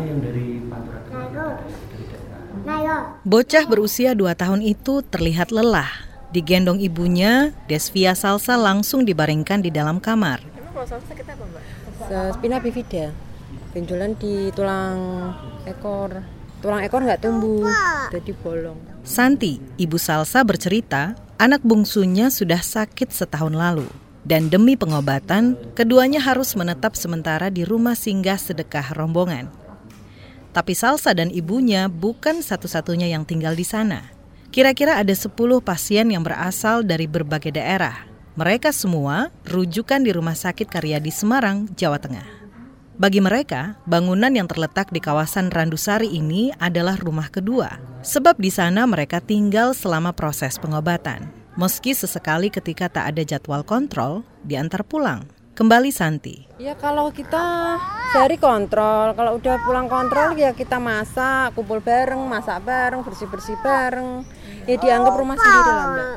pertamanya yang dari Pantura. Bocah berusia 2 tahun itu terlihat lelah. Digendong ibunya, Desvia Salsa langsung dibaringkan di dalam kamar. Emang kalau salsa kita apa, Mbak? Spina bifida. Benjolan di tulang ekor. Tulang ekor nggak tumbuh, jadi bolong. Santi, ibu Salsa bercerita, anak bungsunya sudah sakit setahun lalu. Dan demi pengobatan, keduanya harus menetap sementara di rumah singgah sedekah rombongan. Tapi Salsa dan ibunya bukan satu-satunya yang tinggal di sana. Kira-kira ada 10 pasien yang berasal dari berbagai daerah. Mereka semua rujukan di Rumah Sakit Kariadi Semarang, Jawa Tengah. Bagi mereka, bangunan yang terletak di kawasan Randusari ini adalah rumah kedua, sebab di sana mereka tinggal selama proses pengobatan. Meski sesekali ketika tak ada jadwal kontrol, diantar pulang. Kembali Santi. Ya kalau kita sehari kontrol, kalau udah pulang kontrol ya kita masak, kumpul bareng, masak bareng, bersih-bersih bareng. Ya dianggap rumah sendiri lah, Mbak.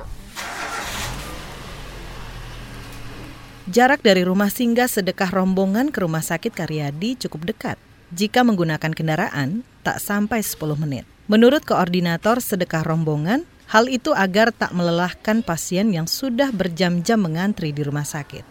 Jarak dari rumah singgah sedekah rombongan ke rumah sakit Kariadi cukup dekat. Jika menggunakan kendaraan, tak sampai 10 menit. Menurut koordinator sedekah rombongan, hal itu agar tak melelahkan pasien yang sudah berjam-jam mengantri di rumah sakit.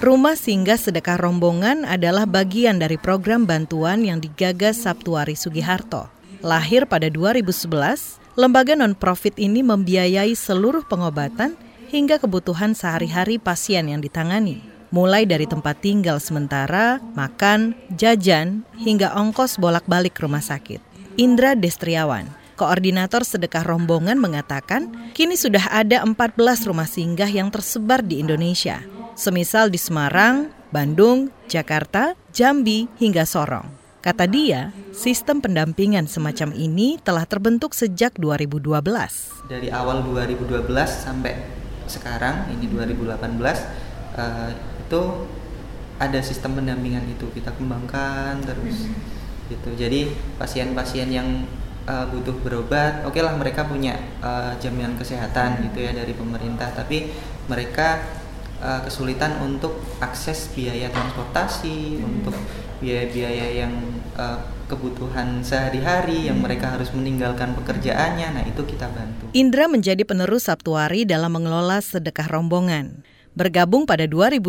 Rumah singgah sedekah rombongan adalah bagian dari program bantuan yang digagas Saptuari Sugiharto. Lahir pada 2011, lembaga non-profit ini membiayai seluruh pengobatan hingga kebutuhan sehari-hari pasien yang ditangani. Mulai dari tempat tinggal sementara, makan, jajan, hingga ongkos bolak-balik rumah sakit. Indra Destriawan, koordinator sedekah rombongan, mengatakan kini sudah ada 14 rumah singgah yang tersebar di Indonesia. Semisal di Semarang, Bandung, Jakarta, Jambi, hingga Sorong. Kata dia, sistem pendampingan semacam ini telah terbentuk sejak 2012. Dari awal 2012 sampai sekarang ini 2018 itu ada sistem pendampingan itu kita kembangkan terus gitu. Jadi pasien-pasien yang butuh berobat, okelah mereka punya jaminan kesehatan gitu ya dari pemerintah, tapi mereka kesulitan untuk akses biaya transportasi, untuk biaya-biaya yang kebutuhan sehari-hari yang mereka harus meninggalkan pekerjaannya, nah itu kita bantu. Indra menjadi penerus Saptuari dalam mengelola sedekah rombongan. Bergabung pada 2012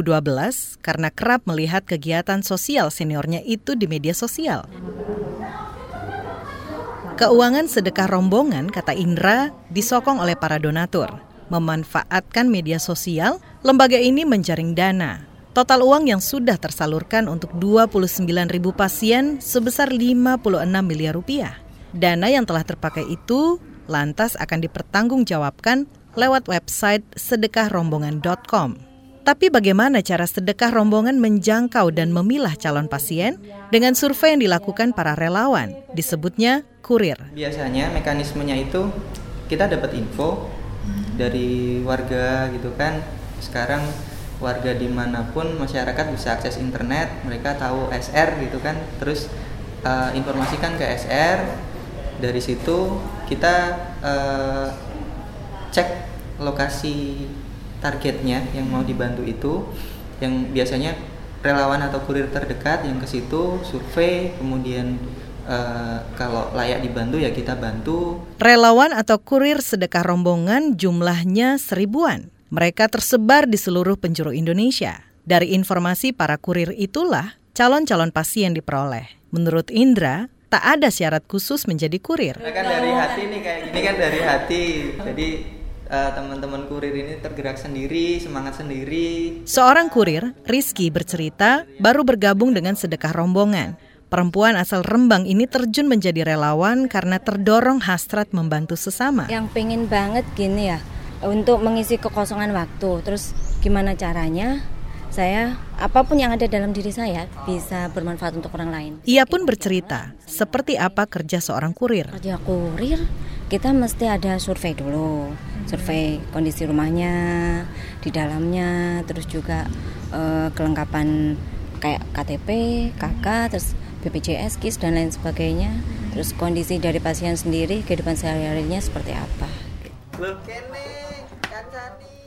karena kerap melihat kegiatan sosial seniornya itu di media sosial. Keuangan sedekah rombongan, kata Indra, disokong oleh para donatur. Memanfaatkan media sosial, lembaga ini menjaring dana. Total uang yang sudah tersalurkan untuk 29.000 pasien sebesar 56 miliar rupiah. Dana yang telah terpakai itu lantas akan dipertanggungjawabkan lewat website sedekahrombongan.com. Tapi bagaimana cara sedekah rombongan menjangkau dan memilah calon pasien? Dengan survei yang dilakukan para relawan, disebutnya kurir. Biasanya mekanismenya itu kita dapat info dari warga gitu kan. Sekarang warga dimanapun masyarakat bisa akses internet, mereka tahu SR gitu kan, terus informasikan ke SR. Dari situ kita cek lokasi targetnya yang mau dibantu itu, yang biasanya relawan atau kurir terdekat yang ke situ survei, kemudian kalau layak dibantu ya kita bantu. Relawan atau kurir sedekah rombongan jumlahnya 1000-an. Mereka tersebar di seluruh penjuru Indonesia. Dari informasi para kurir itulah calon-calon pasien diperoleh. Menurut Indra, tak ada syarat khusus menjadi kurir. Kan dari hati nih, kayak gini kan dari hati. Jadi teman-teman kurir ini tergerak sendiri, semangat sendiri. Seorang kurir, Rizky, bercerita baru bergabung dengan sedekah rombongan. Perempuan asal Rembang ini terjun menjadi relawan karena terdorong hasrat membantu sesama. Yang pengen banget gini ya, untuk mengisi kekosongan waktu. Terus gimana caranya saya, apapun yang ada dalam diri saya, bisa bermanfaat untuk orang lain. Ia pun bercerita seperti apa kerja seorang kurir. Kerja kurir kita mesti ada survei dulu. Survei kondisi rumahnya, di dalamnya, terus juga kelengkapan kayak KTP, KK, terus BPJS, KIS dan lain sebagainya. Terus kondisi dari pasien sendiri, kehidupan sehari-harinya seperti apa.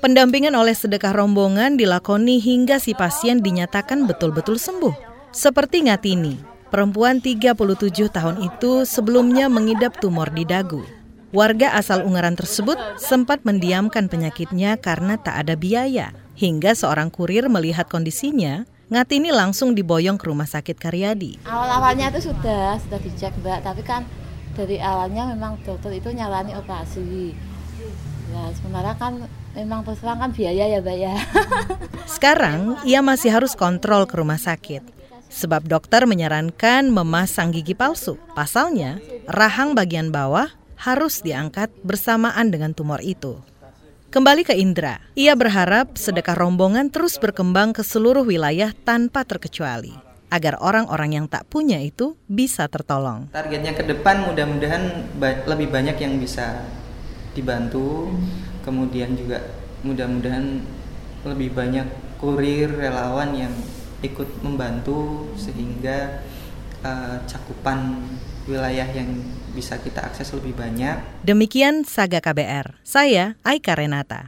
Pendampingan oleh sedekah rombongan dilakoni hingga si pasien dinyatakan betul-betul sembuh. Seperti Ngatini, perempuan 37 tahun itu sebelumnya mengidap tumor di dagu. Warga asal Ungaran tersebut sempat mendiamkan penyakitnya karena tak ada biaya. Hingga seorang kurir melihat kondisinya, Ngatini langsung diboyong ke Rumah Sakit Kariadi. Awal-awalnya itu sudah dicek Mbak, tapi kan dari awalnya memang dokter itu nyalani operasi. Ya, sementara kan memang terserang kan biaya ya Mbak ya. Sekarang ia masih harus kontrol ke rumah sakit. Sebab dokter menyarankan memasang gigi palsu. Pasalnya, rahang bagian bawah harus diangkat bersamaan dengan tumor itu. Kembali ke Indra, ia berharap sedekah rombongan terus berkembang ke seluruh wilayah tanpa terkecuali, agar orang-orang yang tak punya itu bisa tertolong. Targetnya ke depan mudah-mudahan lebih banyak yang bisa dibantu, kemudian juga mudah-mudahan lebih banyak kurir relawan yang ikut membantu sehingga cakupan wilayah yang bisa kita akses lebih banyak. Demikian Saga KBR, saya Aika Renata.